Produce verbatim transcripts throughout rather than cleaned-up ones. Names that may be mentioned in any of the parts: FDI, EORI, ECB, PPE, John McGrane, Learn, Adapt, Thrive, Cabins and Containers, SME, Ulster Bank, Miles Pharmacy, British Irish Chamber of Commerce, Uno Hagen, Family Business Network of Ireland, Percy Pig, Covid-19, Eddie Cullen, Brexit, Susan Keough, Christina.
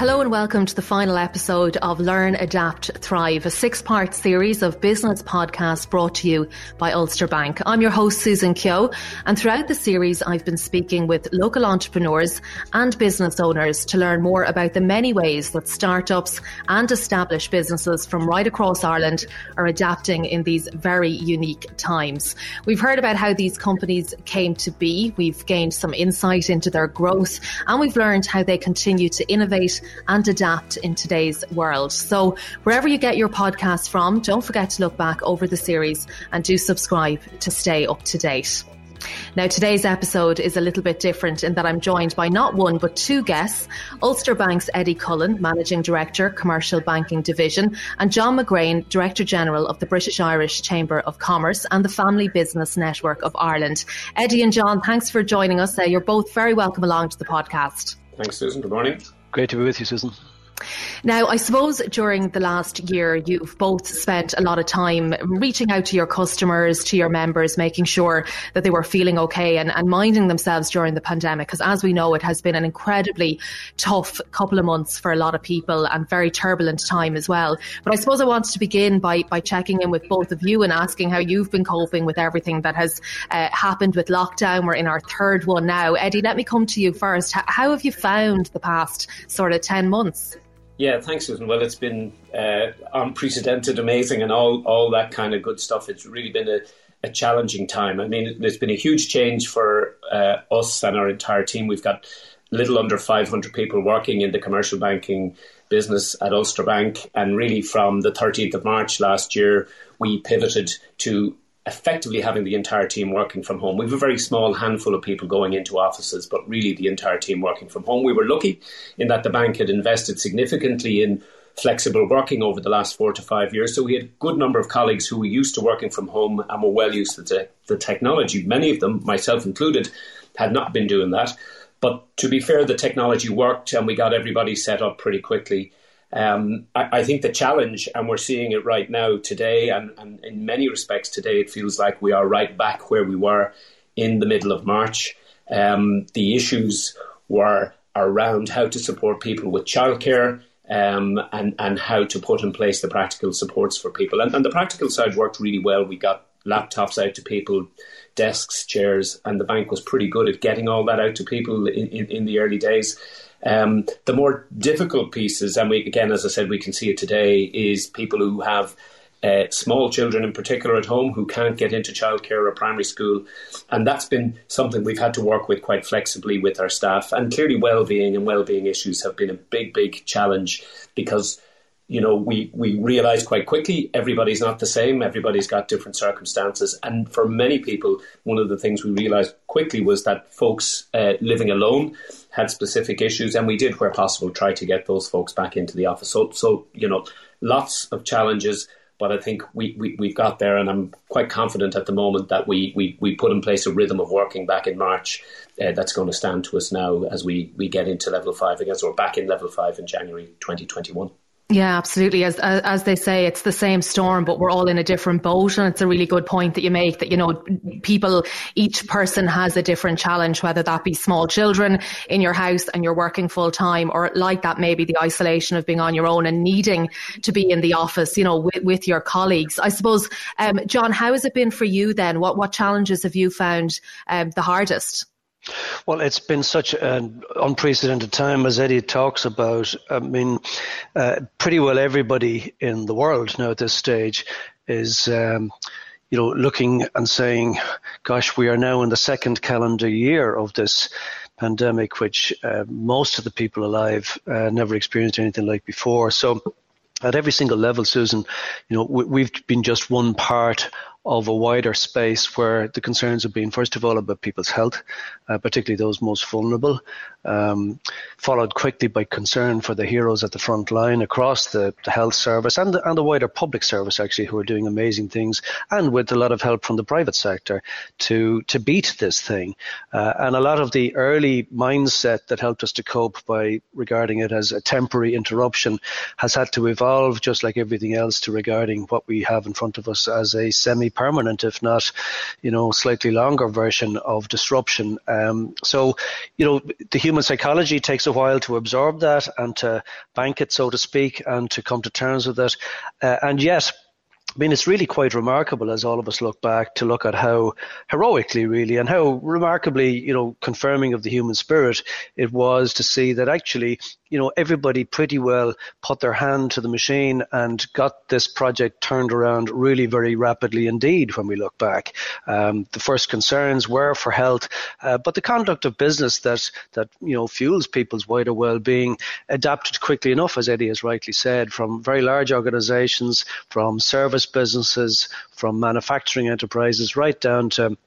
Hello and welcome to the final episode of Learn, Adapt, Thrive, a six-part series of business podcasts brought to you by Ulster Bank. I'm your host, Susan Keough, and throughout the series, I've been speaking with local entrepreneurs and business owners to learn more about the many ways that startups and established businesses from right across Ireland are adapting in these very unique times. We've heard about how these companies came to be, we've gained some insight into their growth, and we've learned how they continue to innovate and adapt in today's world. So wherever you get your podcast from, don't forget to look back over the series and do subscribe to stay up to date. Now, today's episode is a little bit different in that I'm joined by not one, but two guests, Ulster Bank's Eddie Cullen, Managing Director, Commercial Banking Division, and John McGrane, Director General of the British Irish Chamber of Commerce and the Family Business Network of Ireland. Eddie and John, thanks for joining us. Uh, you're both very welcome along to the podcast. Thanks, Susan. Good morning. Great to be with you, Susan. Now, I suppose during the last year, you've both spent a lot of time reaching out to your customers, to your members, making sure that they were feeling okay and, and minding themselves during the pandemic. Because as we know, it has been an incredibly tough couple of months for a lot of people and very turbulent time as well. But I suppose I wanted to begin by, by checking in with both of you and asking how you've been coping with everything that has uh, happened with lockdown. We're in our third one now. Eddie, let me come to you first. H- how have you found the past sort of ten months? Yeah, thanks, Susan. Well, it's been uh, unprecedented, amazing, and all, all that kind of good stuff. It's really been a, a challenging time. I mean, there's been a huge change for uh, us and our entire team. We've got a little under five hundred people working in the commercial banking business at Ulster Bank. And really from the thirteenth of March last year, we pivoted to effectively having the entire team working from home. We have a very small handful of people going into offices, but really the entire team working from home. We were lucky in that the bank had invested significantly in flexible working over the last four to five years. So we had a good number of colleagues who were used to working from home and were well used to the, the technology. Many of them, myself included, had not been doing that. But to be fair, the technology worked and we got everybody set up pretty quickly. Um, I, I think the challenge, and we're seeing it right now today, and, and in many respects today, it feels like we are right back where we were in the middle of March. Um, the issues were around how to support people with childcare um, and, and how to put in place the practical supports for people. And, and the practical side worked really well. We got laptops out to people, desks, chairs, and the bank was pretty good at getting all that out to people in, in, in the early days. Um, the more difficult pieces, and we again, as I said, we can see it today, is people who have uh, small children in particular at home who can't get into childcare or primary school. And that's been something we've had to work with quite flexibly with our staff. And clearly well-being and well-being issues have been a big, big challenge because, you know, we, we realise quite quickly everybody's not the same. Everybody's got different circumstances. And for many people, one of the things we realised quickly was that folks uh, living alone had specific issues, and we did, where possible, try to get those folks back into the office. So, so you know, lots of challenges, but I think we, we, we've got there, and I'm quite confident at the moment that we, we, we put in place a rhythm of working back in March uh, that's going to stand to us now as we, we get into level five again. So we're back in level five in January twenty twenty-one. Yeah, absolutely. As as they say, it's the same storm, but we're all in a different boat. And it's a really good point that you make that, you know, people, each person has a different challenge, whether that be small children in your house and you're working full time, or like that, maybe the isolation of being on your own and needing to be in the office, you know, with, with your colleagues. I suppose, um, John, how has it been for you then? What, what challenges have you found um, the hardest? Well, it's been such an unprecedented time, as Eddie talks about. I mean, uh, pretty well everybody in the world now at this stage is, um, you know, looking and saying, gosh, we are now in the second calendar year of this pandemic, which uh, most of the people alive uh, never experienced anything like before. So at every single level, Susan, you know, we, we've been just one part of a wider space where the concerns have been, first of all, about people's health, uh, particularly those most vulnerable, um, followed quickly by concern for the heroes at the front line across the, the health service and the, and the wider public service, actually, who are doing amazing things, and with a lot of help from the private sector to, to beat this thing. Uh, and a lot of the early mindset that helped us to cope by regarding it as a temporary interruption has had to evolve, just like everything else, to regarding what we have in front of us as a semi fairly permanent, if not, you know, slightly longer version of disruption. Um, so, you know, the human psychology takes a while to absorb that and to bank it, so to speak, and to come to terms with it. Uh, and yet, I mean, it's really quite remarkable as all of us look back to look at how heroically, really, and how remarkably, you know, confirming of the human spirit it was to see that actually, you know, everybody pretty well put their hand to the machine and got this project turned around really very rapidly indeed when we look back. Um, the first concerns were for health, uh, but the conduct of business that, that, you know, fuels people's wider well-being adapted quickly enough, as Eddie has rightly said, from very large organizations, from service businesses, from manufacturing enterprises, right down to,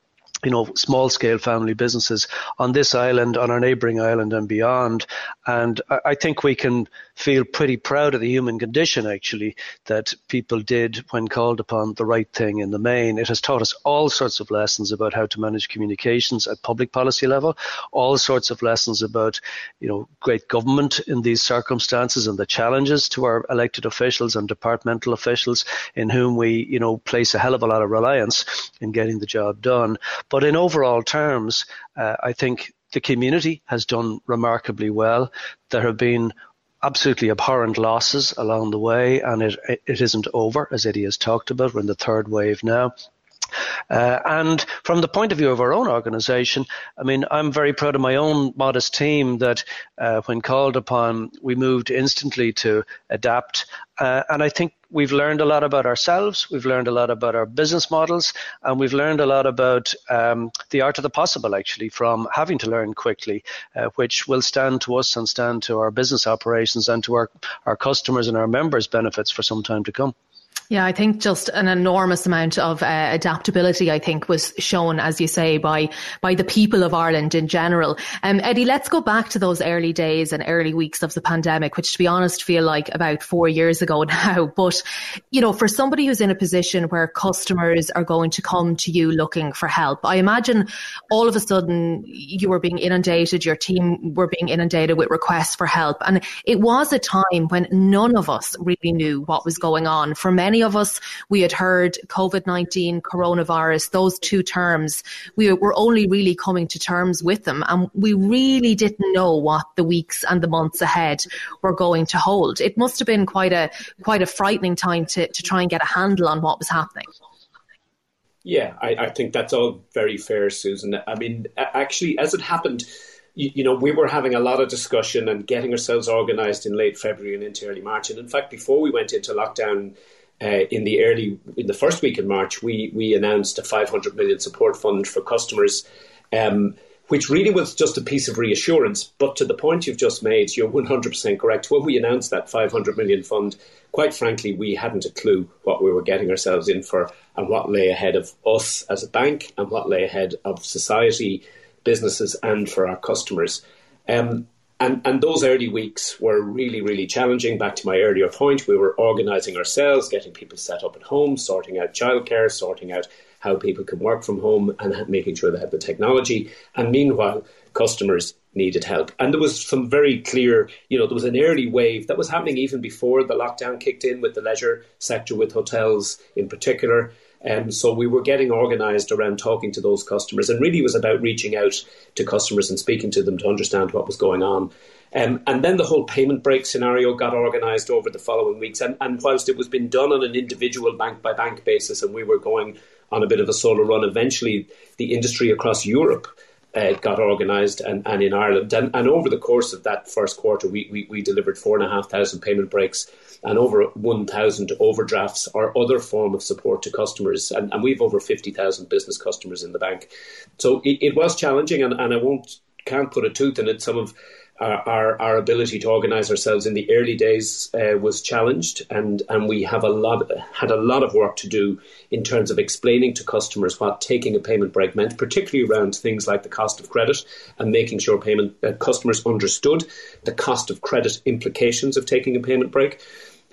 you know, small-scale family businesses on this island, on our neighbouring island and beyond. And I think we can feel pretty proud of the human condition, actually, that people did, when called upon, the right thing in the main. It has taught us all sorts of lessons about how to manage communications at public policy level, all sorts of lessons about, you know, great government in these circumstances and the challenges to our elected officials and departmental officials in whom we, you know, place a hell of a lot of reliance in getting the job done. But in overall terms, uh, I think the community has done remarkably well. There have been absolutely abhorrent losses along the way, and it, it isn't over, as Eddie has talked about. We're in the third wave now. Uh, and from the point of view of our own organisation, I mean, I'm very proud of my own modest team that uh, when called upon, we moved instantly to adapt. Uh, and I think we've learned a lot about ourselves, we've learned a lot about our business models, and we've learned a lot about um, the art of the possible, actually, from having to learn quickly, uh, which will stand to us and stand to our business operations and to our, our customers and our members' benefits for some time to come. Yeah, I think just an enormous amount of uh, adaptability, I think, was shown, as you say, by by the people of Ireland in general. Um, Eddie, let's go back to those early days and early weeks of the pandemic, which, to be honest, feel like about four years ago now. But, you know, for somebody who's in a position where customers are going to come to you looking for help, I imagine all of a sudden you were being inundated, your team were being inundated with requests for help. And it was a time when none of us really knew what was going on. For many of us, we had heard COVID nineteen, coronavirus, those two terms. We were only really coming to terms with them, and we really didn't know what the weeks and the months ahead were going to hold. It must have been quite a quite a frightening time to, to try and get a handle on what was happening. Yeah, I, I think that's all very fair, Susan. I mean, actually, as it happened, you, you know, we were having a lot of discussion and getting ourselves organised in late February and into early March. And in fact, before we went into lockdown, Uh, in the early, in the first week in March, we we announced a five hundred million support fund for customers, um, which really was just a piece of reassurance. But to the point you've just made, you're one hundred percent correct. When we announced that five hundred million fund, quite frankly, we hadn't a clue what we were getting ourselves in for and what lay ahead of us as a bank and what lay ahead of society, businesses, and for our customers. Um, And, and those early weeks were really, really challenging. Back to my earlier point, we were organising ourselves, getting people set up at home, sorting out childcare, sorting out how people can work from home and making sure they had the technology. And meanwhile, customers needed help. And there was some very clear, you know, there was an early wave that was happening even before the lockdown kicked in with the leisure sector, with hotels in particular. Um, so we were getting organised around talking to those customers, and really was about reaching out to customers and speaking to them to understand what was going on. Um, and then the whole payment break scenario got organised over the following weeks. And, and whilst it was being done on an individual bank-by-bank basis and we were going on a bit of a solo run, eventually the industry across Europe uh, got organised and, and in Ireland. And, and over the course of that first quarter, we, we, we delivered four thousand five hundred payment breaks and over one thousand overdrafts or other form of support to customers. And, and we've over fifty thousand business customers in the bank. So it, it was challenging, and, and I won't can't put a tooth in it. Some of our, our, our ability to organise ourselves in the early days uh, was challenged, and, and we have a lot had a lot of work to do in terms of explaining to customers what taking a payment break meant, particularly around things like the cost of credit and making sure payment uh, customers understood the cost of credit implications of taking a payment break.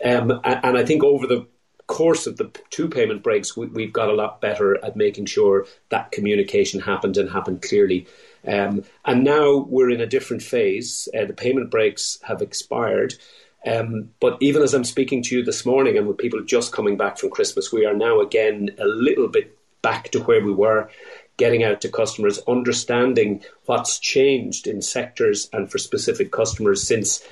Um, and I think over the course of the two payment breaks, we, we've got a lot better at making sure that communication happened and happened clearly. Um, and now we're in a different phase. Uh, the payment breaks have expired. Um, but even as I'm speaking to you this morning, and with people just coming back from Christmas, we are now again a little bit back to where we were, getting out to customers, understanding what's changed in sectors and for specific customers since,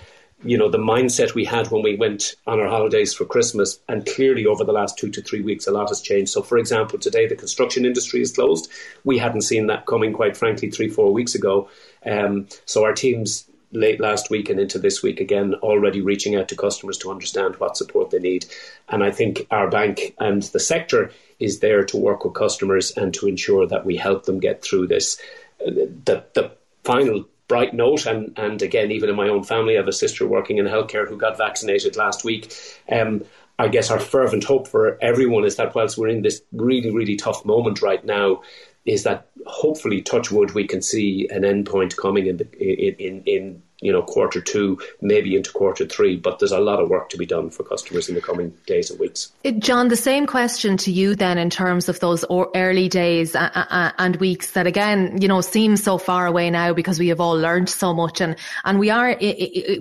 you know, the mindset we had when we went on our holidays for Christmas. And clearly over the last two to three weeks, a lot has changed. So, for example, today the construction industry is closed. We hadn't seen that coming, quite frankly, three, four weeks ago. Um, so our teams late last week and into this week, again, already reaching out to customers to understand what support they need. And I think our bank and the sector is there to work with customers and to ensure that we help them get through this. The, the final bright note, and, and again, even in my own family, I have a sister working in healthcare who got vaccinated last week. Um, I guess our fervent hope for everyone is that whilst we're in this really, really tough moment right now, is that hopefully, touch wood, we can see an end point coming in, the, in, in, in you know, quarter two, maybe into quarter three. But there's a lot of work to be done for customers in the coming days and weeks. John, the same question to you then in terms of those early days and weeks that, again, you know, seem so far away now because we have all learned so much. And, and we are,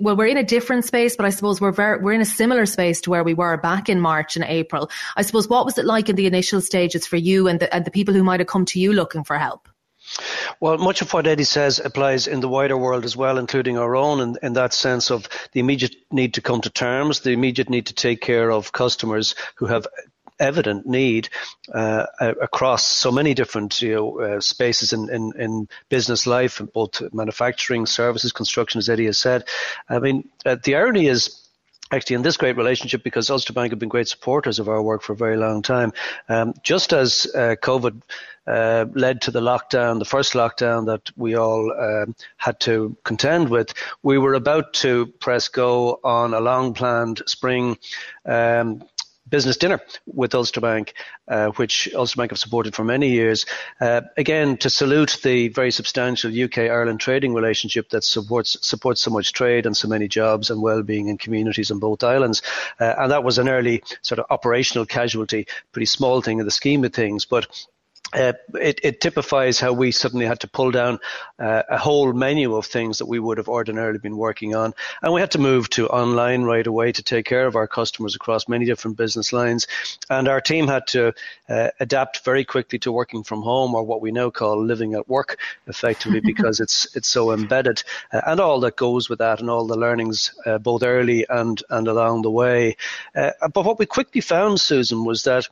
well, we're in a different space, but I suppose we're very, we're in a similar space to where we were back in March and April. I suppose, what was it like in the initial stages for you and the, and the people who might have come to you looking for help? Well, much of what Eddie says applies in the wider world as well, including our own, in, in that sense of the immediate need to come to terms, the immediate need to take care of customers who have evident need uh, across so many different you know, uh, spaces in, in, in business life, and both manufacturing, services, construction, as Eddie has said. I mean, uh, the irony is, actually, in this great relationship, because Ulster Bank have been great supporters of our work for a very long time. Um, just as uh, COVID uh, led to the lockdown, the first lockdown that we all um, had to contend with, we were about to press go on a long-planned spring um business dinner with Ulster Bank, uh, which Ulster Bank have supported for many years. Uh, again, to salute the very substantial U K-Ireland trading relationship that supports supports so much trade and so many jobs and well-being in communities on both islands. Uh, and that was an early sort of operational casualty, pretty small thing in the scheme of things. But Uh, it, it typifies how we suddenly had to pull down uh, a whole menu of things that we would have ordinarily been working on. And we had to move to online right away to take care of our customers across many different business lines. And our team had to uh, adapt very quickly to working from home, or what we now call living at work, effectively, because it's it's so embedded. Uh, and all that goes with that, and all the learnings, uh, both early and, and along the way. Uh, but what we quickly found, Susan, was that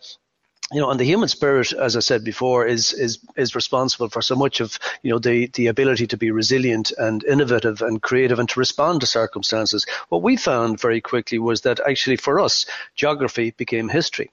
You know, and the human spirit, as I said before, is is is responsible for so much of, you know, the, the ability to be resilient and innovative and creative and to respond to circumstances. What we found very quickly was that actually for us, geography became history,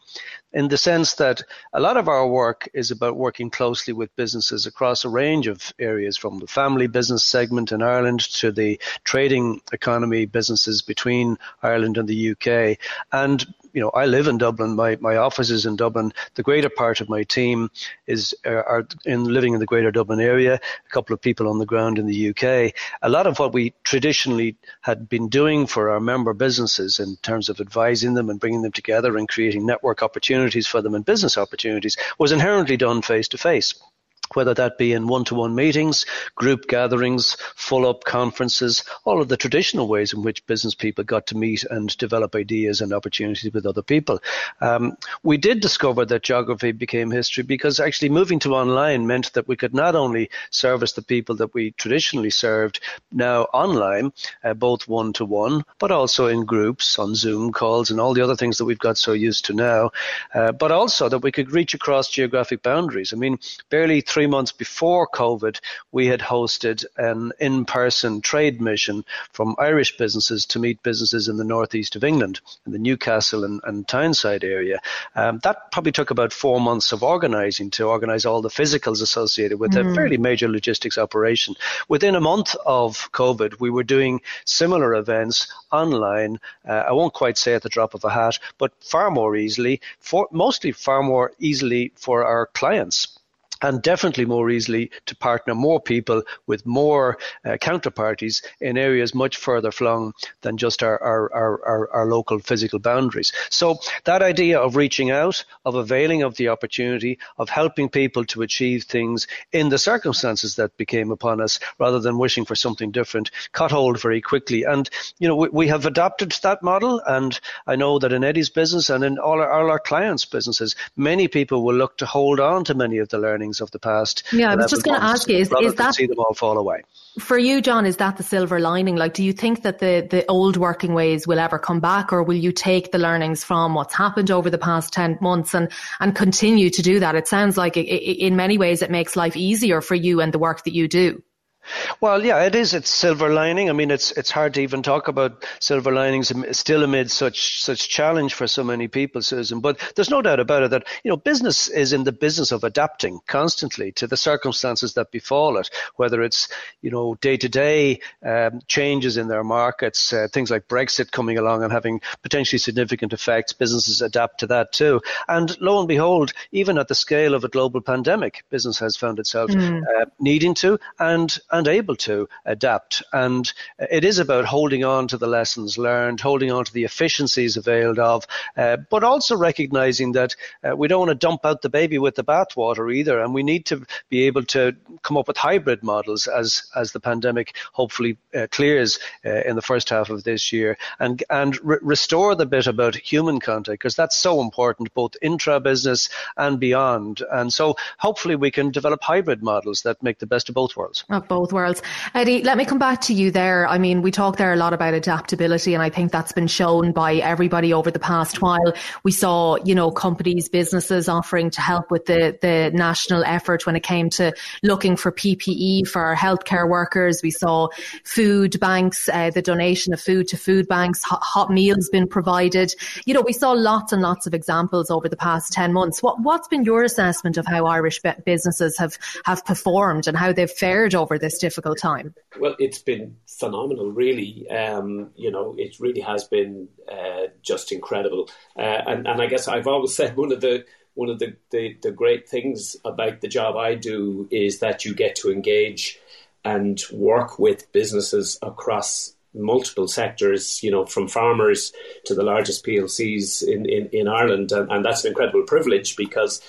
in the sense that a lot of our work is about working closely with businesses across a range of areas, from the family business segment in Ireland to the trading economy businesses between Ireland and the U K. And, you know, I live in Dublin. My, my office is in Dublin. The greater part of my team is uh, are in living in the greater Dublin area, a couple of people on the ground in the U K. A lot of what we traditionally had been doing for our member businesses in terms of advising them and bringing them together and creating network opportunities for them and business opportunities was inherently done face to face, whether that be in one-to-one meetings, group gatherings, full-up conferences, all of the traditional ways in which business people got to meet and develop ideas and opportunities with other people. Um, we did discover that geography became history, because actually moving to online meant that we could not only service the people that we traditionally served now online, uh, both one-to-one, but also in groups, on Zoom calls and all the other things that we've got so used to now, uh, but also that we could reach across geographic boundaries. I mean, barely three Three months before COVID, we had hosted an in-person trade mission from Irish businesses to meet businesses in the northeast of England, in the Newcastle and, and Tyneside area. Um, that probably took about four months of organising to organise all the physicals associated with mm. a fairly major logistics operation. Within a month of COVID, we were doing similar events online. Uh, I won't quite say at the drop of a hat, but far more easily, for, mostly far more easily for our clients. and definitely more easily to partner more people with more uh, counterparties in areas much further flung than just our, our, our, our, our local physical boundaries. So that idea of reaching out, of availing of the opportunity, of helping people to achieve things in the circumstances that became upon us rather than wishing for something different, caught hold very quickly. And, you know, we, we have adopted that model, and I know that in Eddie's business and in all our, all our clients' businesses, many people will look to hold on to many of the learnings of the past. Yeah, I was just going to ask you, is, is that... see them all fall away. For you, John, is that the silver lining? Like, do you think that the, the old working ways will ever come back, or will you take the learnings from what's happened over the past ten months and, and continue to do that? It sounds like it, it, in many ways it makes life easier for you and the work that you do. Well, yeah, it is. It's silver lining. I mean, it's it's hard to even talk about silver linings still amid such such challenge for so many people, Susan. But there's no doubt about it that, you know, business is in the business of adapting constantly to the circumstances that befall it, whether it's, you know, day-to-day um, changes in their markets, uh, things like Brexit coming along and having potentially significant effects. Businesses adapt to that too. And lo and behold, even at the scale of a global pandemic, business has found itself mm. uh, needing to and and able to adapt. And it is about holding on to the lessons learned, holding on to the efficiencies availed of, uh, but also recognizing that uh, we don't want to dump out the baby with the bathwater either. And we need to be able to come up with hybrid models as, as the pandemic hopefully uh, clears uh, in the first half of this year, and, and re- restore the bit about human contact, because that's so important, both intra-business and beyond. And so hopefully we can develop hybrid models that make the best of both worlds. Oh, both. Worlds. Eddie, let me come back to you there. I mean, we talked there a lot about adaptability, and I think that's been shown by everybody over the past while. We saw, you know, companies, businesses offering to help with the, the national effort when it came to looking for P P E for our healthcare workers. We saw food banks, uh, the donation of food to food banks, hot, hot meals been provided. You know, we saw lots and lots of examples over the past ten months. What, what's been your assessment of how Irish businesses have, have performed and how they've fared over this difficult time? Well, it's been phenomenal, really. Um, you know, it really has been uh, just incredible. Uh, and, and I guess I've always said one of the one of the, the, the great things about the job I do is that you get to engage and work with businesses across multiple sectors, you know, from farmers to the largest P L Cs in, in, in Ireland. And, and that's an incredible privilege because,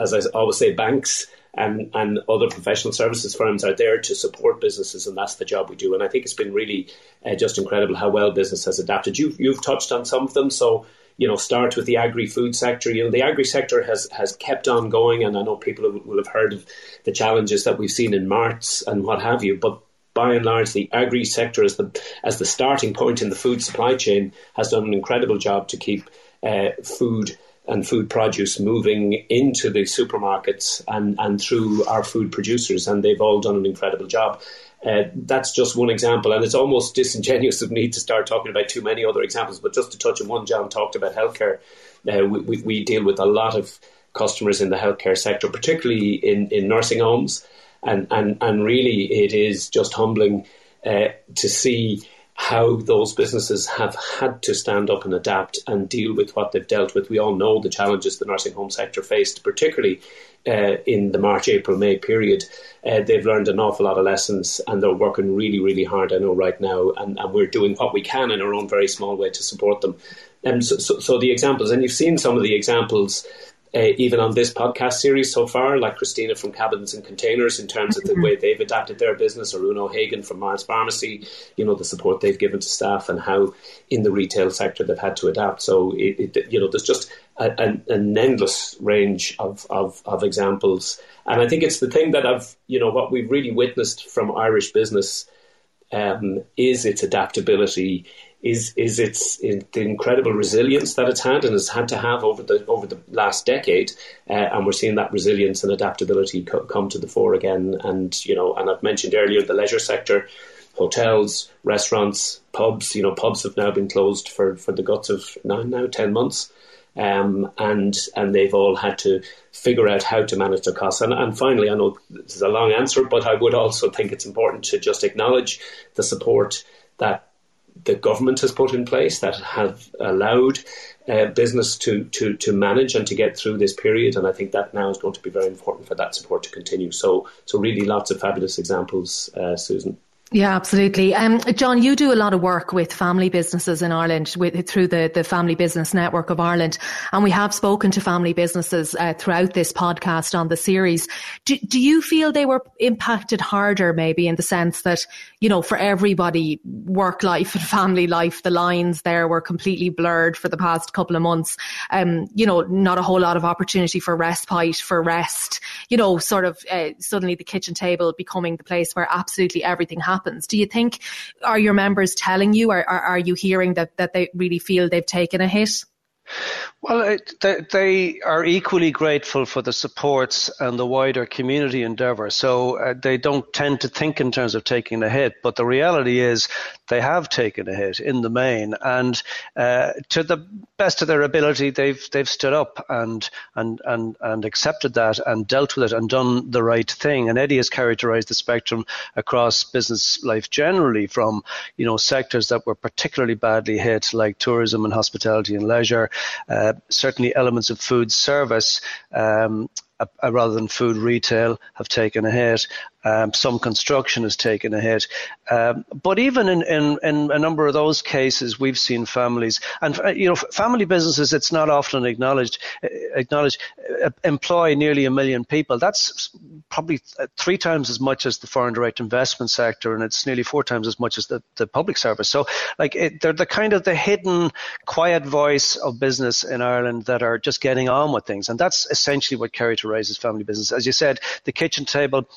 as I always say, banks And, and other professional services firms are there to support businesses, and that's the job we do. And I think it's been really uh, just incredible how well business has adapted. You've, you've touched on some of them. So, you know, start with the agri-food sector. You know, the agri-sector has, has kept on going, and I know people have, will have heard of the challenges that we've seen in marts and what have you, but by and large, the agri-sector as the, as the starting point in the food supply chain has done an incredible job to keep uh, food and food produce moving into the supermarkets and, and through our food producers, and they've all done an incredible job. Uh, that's just one example, and it's almost disingenuous of me to start talking about too many other examples, but just to touch on one, John talked about healthcare. Uh, we, we, we deal with a lot of customers in the healthcare sector, particularly in, in nursing homes, and, and, and really it is just humbling uh, to see how those businesses have had to stand up and adapt and deal with what they've dealt with. We all know the challenges the nursing home sector faced, particularly uh, in the March, April, May period. Uh, they've learned an awful lot of lessons, and they're working really, really hard, I know, right now. And, and we're doing what we can in our own very small way to support them. Um, so, so, so the examples, and you've seen some of the examples Uh, even on this podcast series so far, like Christina from Cabins and Containers in terms of the way they've adapted their business, or Uno Hagen from Miles Pharmacy, you know, the support they've given to staff and how in the retail sector they've had to adapt. So, it, it, you know, there's just a, an, an endless range of, of, of examples. And I think it's the thing that I've, you know, what we've really witnessed from Irish business um, is its adaptability, is is its in, the incredible resilience that it's had and has had to have over the over the last decade, uh, and we're seeing that resilience and adaptability co- come to the fore again. And you know, and I've mentioned earlier the leisure sector, hotels, restaurants, pubs. You know, pubs have now been closed for, for the guts of nine now ten months, um, and and they've all had to figure out how to manage their costs. And, and finally, I know this is a long answer, but I would also think it's important to just acknowledge the support that the government has put in place that have allowed uh, business to, to, to manage and to get through this period. And I think that now is going to be very important for that support to continue. So, so really lots of fabulous examples, uh, Susan. Yeah, absolutely. Um, John, you do a lot of work with family businesses in Ireland with, through the, the Family Business Network of Ireland. And we have spoken to family businesses uh, throughout this podcast on the series. Do, do you feel they were impacted harder, maybe, in the sense that, you know, for everybody, work life and family life, the lines there were completely blurred for the past couple of months. Um, you know, not a whole lot of opportunity for respite, for rest, you know, sort of uh, suddenly the kitchen table becoming the place where absolutely everything happens. Happens. Do you think, are your members telling you, or are, are you hearing that, that they really feel they've taken a hit? Well, it, they, they are equally grateful for the supports and the wider community endeavour. So uh, they don't tend to think in terms of taking a hit, but the reality is they have taken a hit in the main. And uh, to the best of their ability, they've they've stood up and and and and accepted that and dealt with it and done the right thing. And Eddie has characterised the spectrum across business life generally, from, you know, sectors that were particularly badly hit, like tourism and hospitality and leisure. Uh, certainly elements of food service um, uh, rather than food retail have taken a hit. Um, some construction has taken a hit. Um, but even in, in, in a number of those cases, we've seen families, and, you know, family businesses, it's not often acknowledged, acknowledged employ nearly a million people. That's probably three times as much as the foreign direct investment sector, and it's nearly four times as much as the, the public service. So, like, it, they're the kind of the hidden, quiet voice of business in Ireland that are just getting on with things. And that's essentially what characterises family business. As you said, the kitchen table,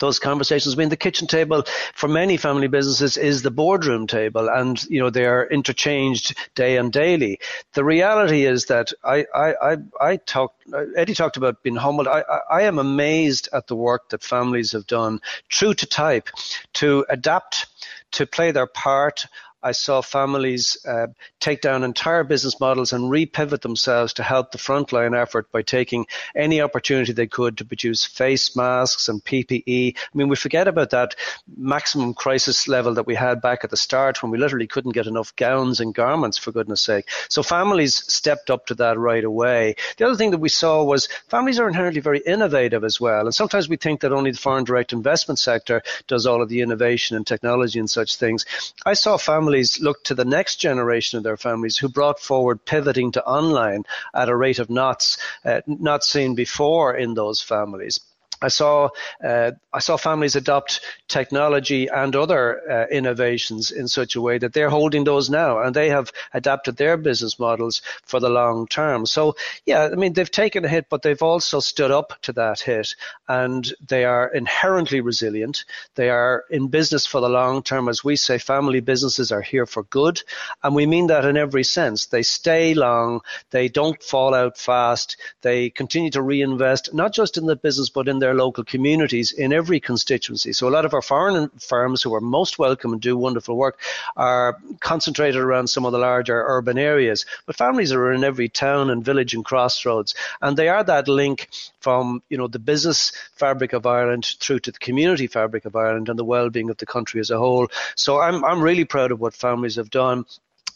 those conversations. I mean, the kitchen table for many family businesses is the boardroom table, and, you know, they are interchanged day and daily. The reality is that I, I, I, I talked, Eddie talked about being humbled. I, I, I am amazed at the work that families have done, true to type, to adapt, to play their part. I saw families uh, take down entire business models and repivot themselves to help the frontline effort by taking any opportunity they could to produce face masks and P P E. I mean, we forget about that maximum crisis level that we had back at the start, when we literally couldn't get enough gowns and garments, for goodness sake. So families stepped up to that right away. The other thing that we saw was families are inherently very innovative as well. And sometimes we think that only the foreign direct investment sector does all of the innovation and technology and such things. I saw families Families look to the next generation of their families, who brought forward pivoting to online at a rate of knots uh, not seen before in those families. I saw uh, I saw families adopt technology and other uh, innovations in such a way that they're holding those now, and they have adapted their business models for the long term. So, yeah, I mean, they've taken a hit, but they've also stood up to that hit, and they are inherently resilient. They are in business for the long term. As we say, family businesses are here for good, and we mean that in every sense. They stay long. They don't fall out fast. They continue to reinvest, not just in the business, but in their local communities, in every constituency. So a lot of our foreign firms, who are most welcome and do wonderful work, are concentrated around some of the larger urban areas, but families are in every town and village and crossroads, and they are that link from, you know, the business fabric of Ireland through to the community fabric of Ireland and the well-being of the country as a whole. So I'm I'm really proud of what families have done.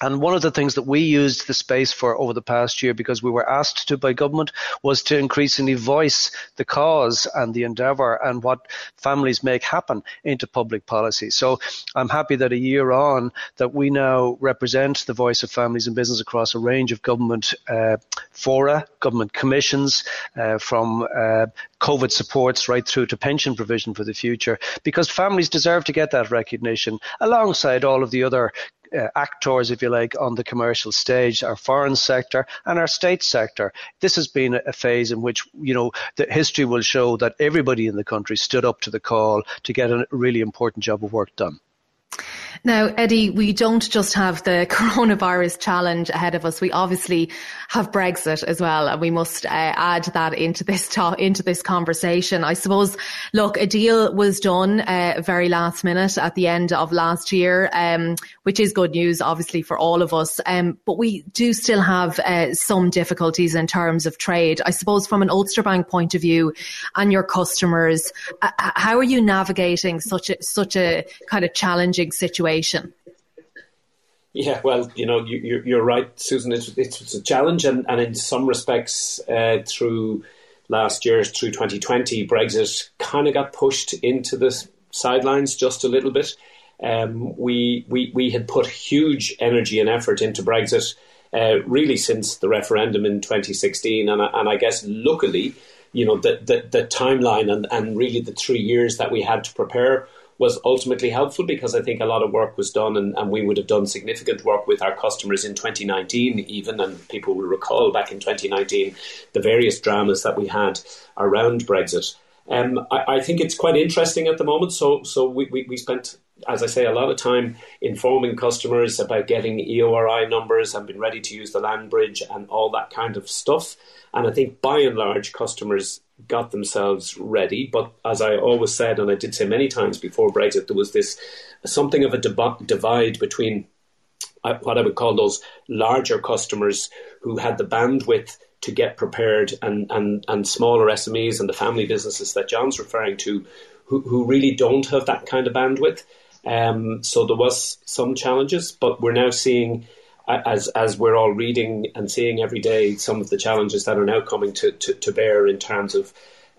And one of the things that we used the space for over the past year, because we were asked to by government, was to increasingly voice the cause and the endeavour and what families make happen into public policy. So I'm happy that a year on, that we now represent the voice of families and business across a range of government uh, fora, government commissions, uh, from uh, COVID supports right through to pension provision for the future, because families deserve to get that recognition alongside all of the other Uh, actors, if you like, on the commercial stage, our foreign sector and our state sector. This has been a phase in which, you know, the history will show that everybody in the country stood up to the call to get a really important job of work done. Now, Eddie, we don't just have the coronavirus challenge ahead of us. We obviously have Brexit as well, and we must uh, add that into this to- into this conversation. I suppose, look, a deal was done uh, very last minute at the end of last year, um, which is good news, obviously, for all of us. Um, but we do still have uh, some difficulties in terms of trade. I suppose, from an Ulster Bank point of view and your customers, uh, how are you navigating such a, such a kind of challenging situation? Yeah, well, you know, you, you're right, Susan. It's, it's a challenge, and, and in some respects, uh, through last year, through twenty twenty, Brexit kind of got pushed into the sidelines just a little bit. Um, we, we we had put huge energy and effort into Brexit, uh, really since the referendum in twenty sixteen, and I, and I guess luckily, you know, the the, the timeline and, and really the three years that we had to prepare was ultimately helpful, because I think a lot of work was done, and, and we would have done significant work with our customers in twenty nineteen even, and people will recall back in twenty nineteen the various dramas that we had around Brexit. Um, I, I think it's quite interesting at the moment. So so we, we, we spent, as I say, a lot of time informing customers about getting E O R I numbers and being ready to use the land bridge and all that kind of stuff. And I think by and large, customers got themselves ready. But as I always said, and I did say many times before Brexit, there was this something of a deb- divide between what I would call those larger customers who had the bandwidth to get prepared, and, and, and smaller S M Es and the family businesses that John's referring to, who, who really don't have that kind of bandwidth. Um, so there was some challenges, but we're now seeing, as as we're all reading and seeing every day, some of the challenges that are now coming to, to, to bear in terms of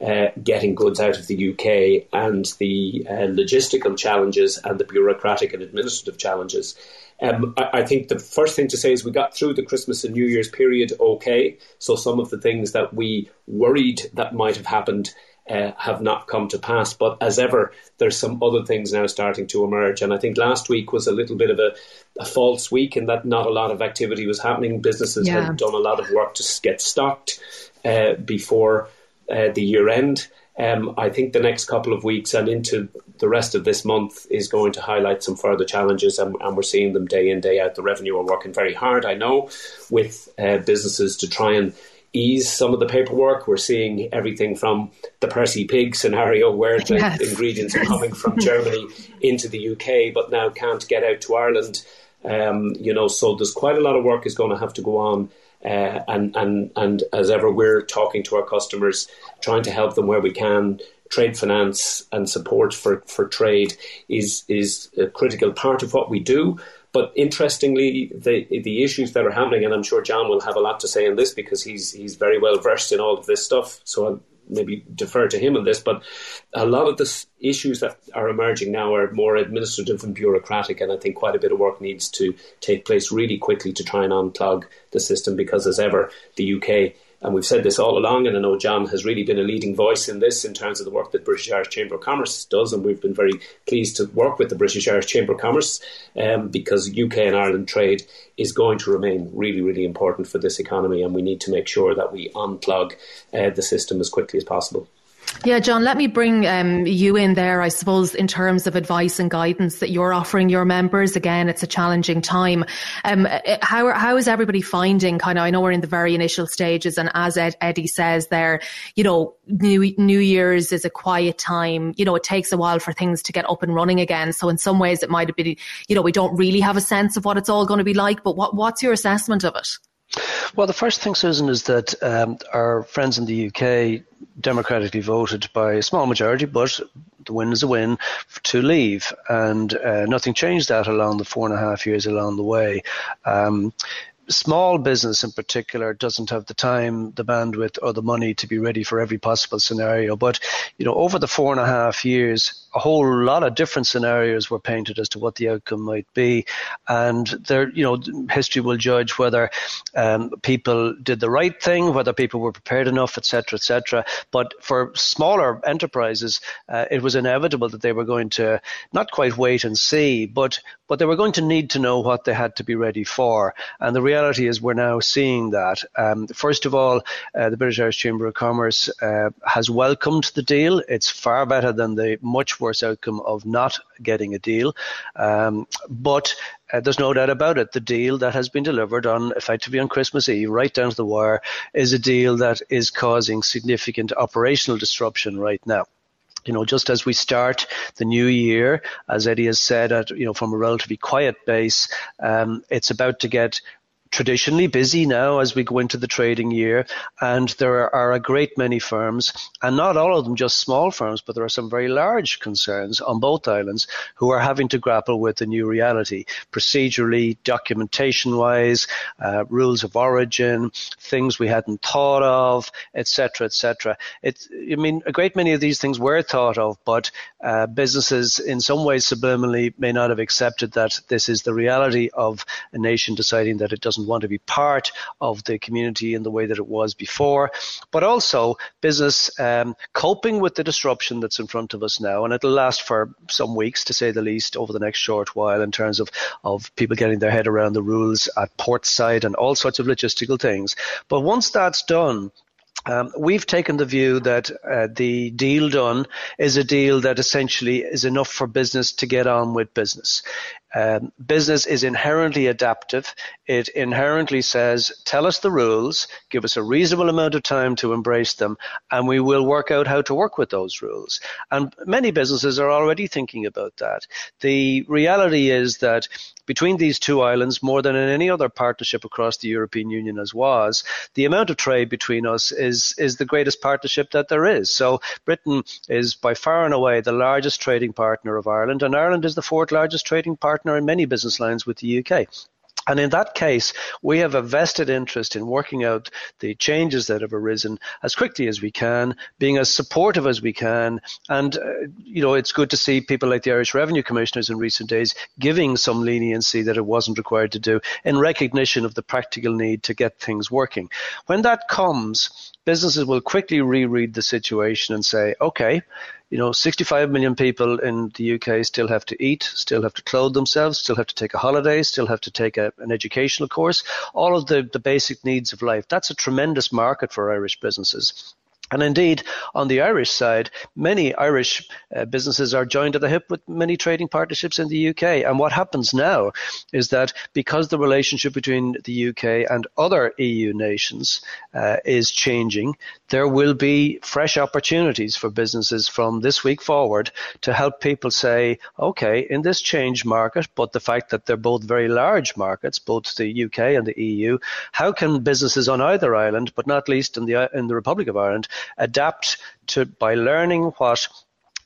uh, getting goods out of the U K, and the uh, logistical challenges and the bureaucratic and administrative challenges. Um, I, I think the first thing to say is we got through the Christmas and New Year's period okay. So some of the things that we worried that might have happened uh, have not come to pass. But as ever, there's some other things now starting to emerge. And I think last week was a little bit of a, a false week, in that not a lot of activity was happening. Businesses yeah. had done a lot of work to get stocked uh, before uh, the year end. Um, I think the next couple of weeks and into the rest of this month is going to highlight some further challenges, and, and we're seeing them day in, day out. The revenue are working very hard, I know, with uh, businesses to try and ease some of the paperwork. We're seeing everything from the Percy Pig scenario, where the yes. ingredients are coming from Germany into the U K, but now can't get out to Ireland. Um, you know, so there's quite a lot of work is going to have to go on. Uh, and, and and as ever, we're talking to our customers, trying to help them where we can. Trade finance and support for, for trade is is a critical part of what we do. But interestingly, the the issues that are happening, and I'm sure John will have a lot to say on this because he's he's very well versed in all of this stuff, so I'll maybe defer to him on this, but a lot of the issues that are emerging now are more administrative and bureaucratic, and I think quite a bit of work needs to take place really quickly to try and unclog the system, because as ever, the U K, and we've said this all along, and I know John has really been a leading voice in this in terms of the work that British Irish Chamber of Commerce does, and we've been very pleased to work with the British Irish Chamber of Commerce um, because U K and Ireland trade is going to remain really, really important for this economy, and we need to make sure that we unclog uh, the system as quickly as possible. Yeah, John, let me bring um, you in there, I suppose, in terms of advice and guidance that you're offering your members. Again, it's a challenging time. Um, how how is everybody finding, kind of, I know we're in the very initial stages, and as Ed, Eddie says there, you know, New, New Year's is a quiet time. You know, it takes a while for things to get up and running again. So in some ways it might have been, you know, we don't really have a sense of what it's all going to be like, but what what's your assessment of it? Well, the first thing, Susan, is that um, our friends in the U K democratically voted by a small majority, but the win is a win, to leave. And uh, nothing changed that along the four and a half years along the way. Um, Small business in particular doesn't have the time, the bandwidth, or the money to be ready for every possible scenario. But, you know, over the four and a half years, a whole lot of different scenarios were painted as to what the outcome might be. And there, you know, history will judge whether um, people did the right thing, whether people were prepared enough, et cetera, et cetera. But for smaller enterprises, uh, it was inevitable that they were going to not quite wait and see, but but they were going to need to know what they had to be ready for. And the reality reality is we're now seeing that. Um, first of all, uh, the British Irish Chamber of Commerce uh, has welcomed the deal. It's far better than the much worse outcome of not getting a deal. Um, but Uh, there's no doubt about it. The deal that has been delivered on effectively on Christmas Eve, right down to the wire, is a deal that is causing significant operational disruption right now. You know, just as we start the new year, as Eddie has said, at, you know, from a relatively quiet base, um, it's about to get traditionally busy now as we go into the trading year, and there are a great many firms, and not all of them just small firms, but there are some very large concerns on both islands who are having to grapple with the new reality, procedurally, documentation-wise, uh, rules of origin, things we hadn't thought of, et cetera, et cetera. It's, I mean, a great many of these things were thought of, but uh, businesses in some ways subliminally may not have accepted that this is the reality of a nation deciding that it doesn't want to be part of the community in the way that it was before, but also business um, coping with the disruption that's in front of us now, and it'll last for some weeks, to say the least, over the next short while, in terms of, of people getting their head around the rules at port side and all sorts of logistical things. But once that's done, Um, we've taken the view that uh, the deal done is a deal that essentially is enough for business to get on with business. Um, business is inherently adaptive. It inherently says, tell us the rules, give us a reasonable amount of time to embrace them, and we will work out how to work with those rules. And many businesses are already thinking about that. The reality is that between these two islands, more than in any other partnership across the European Union as was, the amount of trade between us is, is the greatest partnership that there is. So Britain is by far and away the largest trading partner of Ireland, and Ireland is the fourth largest trading partner in many business lines with the U K. And in that case, we have a vested interest in working out the changes that have arisen as quickly as we can, being as supportive as we can. And, uh, you know, it's good to see people like the Irish Revenue Commissioners in recent days giving some leniency that it wasn't required to do in recognition of the practical need to get things working. When that comes, businesses will quickly reread the situation and say, okay, you know, sixty-five million people in the U K still have to eat, still have to clothe themselves, still have to take a holiday, still have to take a, an educational course, all of the, the basic needs of life. That's a tremendous market for Irish businesses. And indeed, on the Irish side, many Irish uh, businesses are joined at the hip with many trading partnerships in the U K. And what happens now is that because the relationship between the U K and other E U nations uh, is changing, there will be fresh opportunities for businesses from this week forward to help people say, okay, in this change market, but the fact that they're both very large markets, both the U K and the E U, how can businesses on either island, but not least in the, in the Republic of Ireland, adapt to by learning what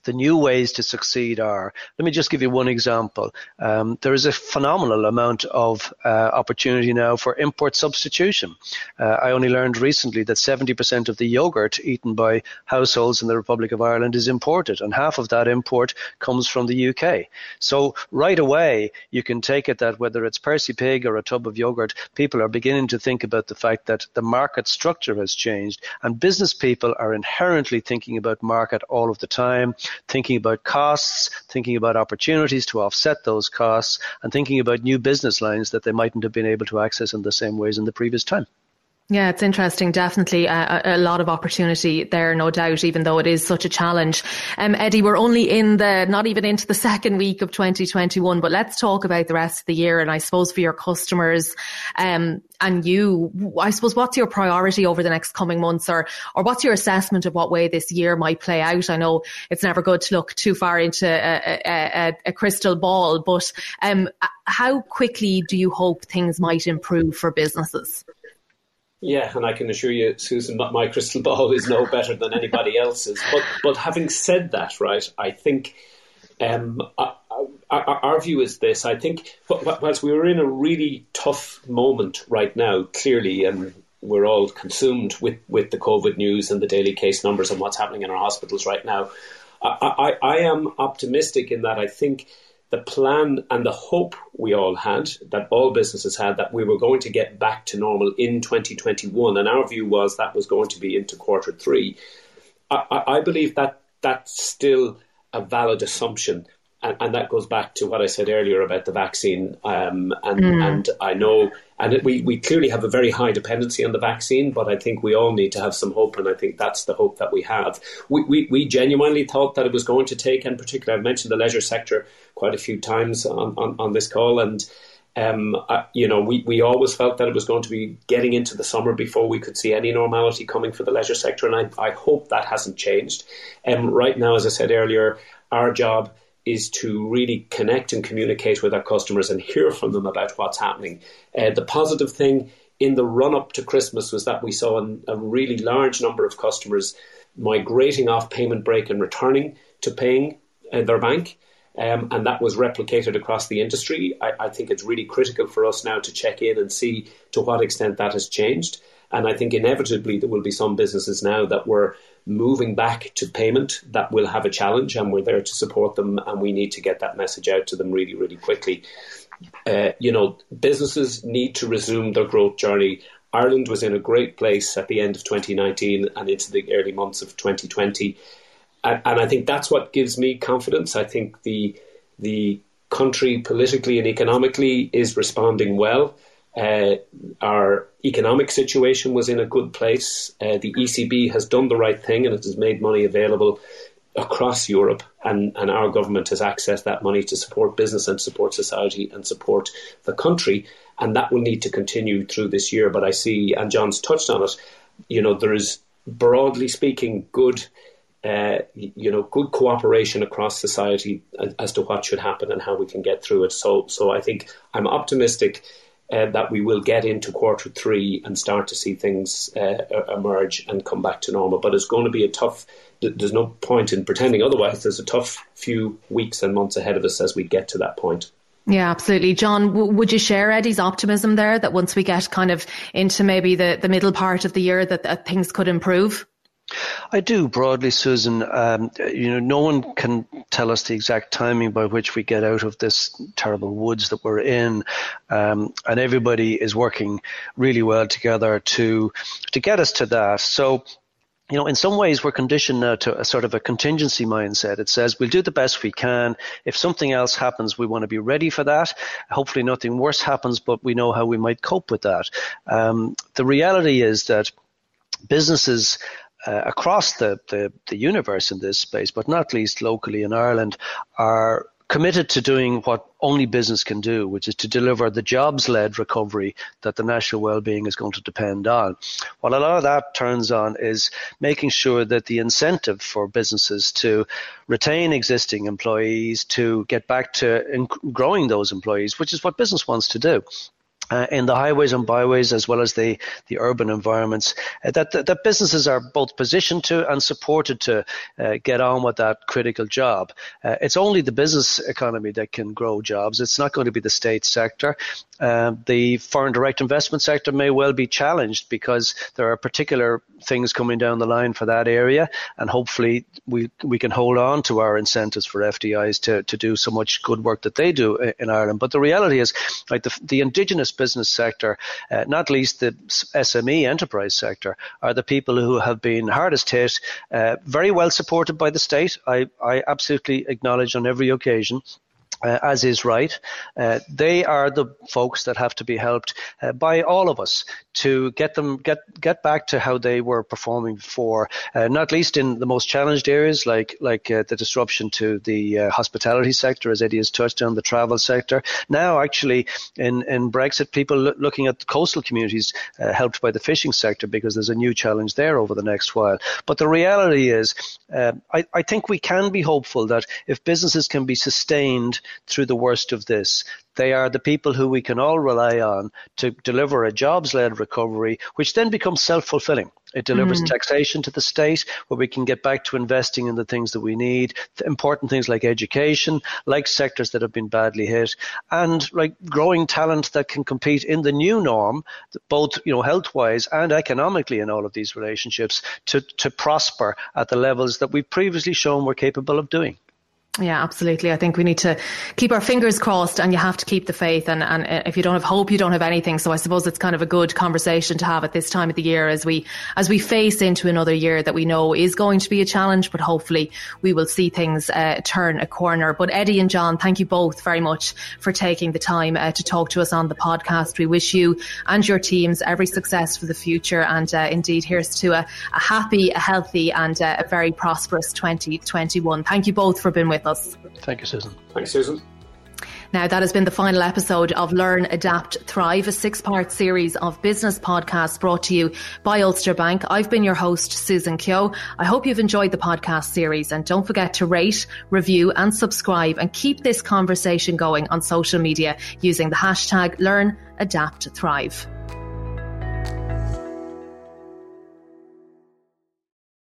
the new ways to succeed are. Let me just give you one example. Um, there is a phenomenal amount of uh, opportunity now for import substitution. Uh, I only learned recently that seventy percent of the yogurt eaten by households in the Republic of Ireland is imported, and half of that import comes from the U K. So right away, you can take it that whether it's Percy Pig or a tub of yogurt, people are beginning to think about the fact that the market structure has changed, and business people are inherently thinking about market all of the time, thinking about costs, thinking about opportunities to offset those costs, and thinking about new business lines that they mightn't have been able to access in the same ways in the previous time. Yeah, it's interesting. Definitely a, a lot of opportunity there, no doubt, even though it is such a challenge. Um, Eddie, we're only in the, not even into the second week of twenty twenty-one, but let's talk about the rest of the year. And I suppose for your customers um, and you, I suppose, what's your priority over the next coming months, or, or what's your assessment of what way this year might play out? I know it's never good to look too far into a, a, a, a crystal ball, but um, how quickly do you hope things might improve for businesses? Yeah, and I can assure you, Susan, that my crystal ball is no better than anybody else's. But but having said that, right, I think um, I, I, our view is this. I think whilst we were in a really tough moment right now, clearly, and we're all consumed with, with the COVID news and the daily case numbers and what's happening in our hospitals right now, I, I, I am optimistic in that I think the plan and the hope we all had, that all businesses had, that we were going to get back to normal in twenty twenty-one, and our view was that was going to be into quarter three. I, I believe that that's still a valid assumption, and, and that goes back to what I said earlier about the vaccine. Um, and, mm. and I know, and it, we, we clearly have a very high dependency on the vaccine, but I think we all need to have some hope, and I think that's the hope that we have. We, we, we genuinely thought that it was going to take, and particularly I've mentioned the leisure sector quite a few times on, on, on this call. And, um, uh, you know, we, we always felt that it was going to be getting into the summer before we could see any normality coming for the leisure sector. And I, I hope that hasn't changed. Um, right now, as I said earlier, our job is to really connect and communicate with our customers and hear from them about what's happening. Uh, the positive thing in the run-up to Christmas was that we saw an, a really large number of customers migrating off payment break and returning to paying uh, their bank. Um, and that was replicated across the industry. I, I think it's really critical for us now to check in and see to what extent that has changed. And I think inevitably there will be some businesses now that were moving back to payment that will have a challenge, and we're there to support them, and we need to get that message out to them really, really quickly. Uh, you know, businesses need to resume their growth journey. Ireland was in a great place at the end of twenty nineteen and into the early months of twenty twenty. And, and I think that's what gives me confidence. I think the the country politically and economically is responding well. Uh, our economic situation was in a good place. Uh, the E C B has done the right thing, and it has made money available across Europe, and, and our government has accessed that money to support business and support society and support the country, and that will need to continue through this year. But I see, and John's touched on it, you know, there is, broadly speaking, good Uh, you know, good cooperation across society as to what should happen and how we can get through it. So, so I think I'm optimistic uh, that we will get into quarter three and start to see things uh, emerge and come back to normal. But it's going to be a tough, there's no point in pretending otherwise. There's a tough few weeks and months ahead of us as we get to that point. Yeah, absolutely. John, w- would you share Eddie's optimism there that once we get kind of into maybe the, the middle part of the year that, that things could improve? I do broadly, Susan. Um, you know, no one can tell us the exact timing by which we get out of this terrible woods that we're in, um, and everybody is working really well together to to get us to that. So, you know, in some ways we're conditioned now to a sort of a contingency mindset. It says we'll do the best we can. If something else happens, we want to be ready for that. Hopefully nothing worse happens, but we know how we might cope with that. Um, the reality is that businesses Uh, across the, the, the universe in this space, but not least locally in Ireland, are committed to doing what only business can do, which is to deliver the jobs-led recovery that the national well-being is going to depend on. What a lot of that turns on is making sure that the incentive for businesses to retain existing employees, to get back to inc- growing those employees, which is what business wants to do. Uh, in the highways and byways, as well as the, the urban environments, uh, that, that that businesses are both positioned to and supported to uh, get on with that critical job. Uh, it's only the business economy that can grow jobs. It's not going to be the state sector. Uh, the foreign direct investment sector may well be challenged because there are particular things coming down the line for that area, and hopefully we we can hold on to our incentives for F D Is to, to do so much good work that they do in Ireland. But the reality is, like the, the indigenous business sector, uh, not least the S M E enterprise sector, are the people who have been hardest hit, uh, very well supported by the state. I, I absolutely acknowledge on every occasion, Uh, as is right. Uh, they are the folks that have to be helped uh, by all of us to get them get get back to how they were performing before, uh, not least in the most challenged areas like like uh, the disruption to the uh, hospitality sector, as Eddie has touched on, the travel sector. Now, actually, in, in Brexit, people lo- looking at the coastal communities uh, helped by the fishing sector, because there's a new challenge there over the next while. But the reality is, uh, I, I think we can be hopeful that if businesses can be sustained through the worst of this, they are the people who we can all rely on to deliver a jobs-led recovery, which then becomes self-fulfilling. It delivers mm. taxation to the state, where we can get back to investing in the things that we need, important things like education, like sectors that have been badly hit, and like growing talent that can compete in the new norm, both, you know, health-wise and economically in all of these relationships, to, to prosper at the levels that we've previously shown we're capable of doing. Yeah, absolutely. I think we need to keep our fingers crossed, and you have to keep the faith. And, and if you don't have hope, you don't have anything. So I suppose it's kind of a good conversation to have at this time of the year as we as we face into another year that we know is going to be a challenge, but hopefully we will see things uh, turn a corner. But Eddie and John, thank you both very much for taking the time uh, to talk to us on the podcast. We wish you and your teams every success for the future. And uh, indeed, here's to a, a happy, a healthy and uh, a very prosperous twenty twenty-one. Thank you both for being with us. Thank you, Susan. Thanks, Susan. Now, that has been the final episode of Learn, Adapt, Thrive, a six-part series of business podcasts brought to you by Ulster Bank. I've been your host, Susan Keough. I hope you've enjoyed the podcast series, and don't forget to rate, review and subscribe, and keep this conversation going on social media using the hashtag Learn, Adapt, Thrive.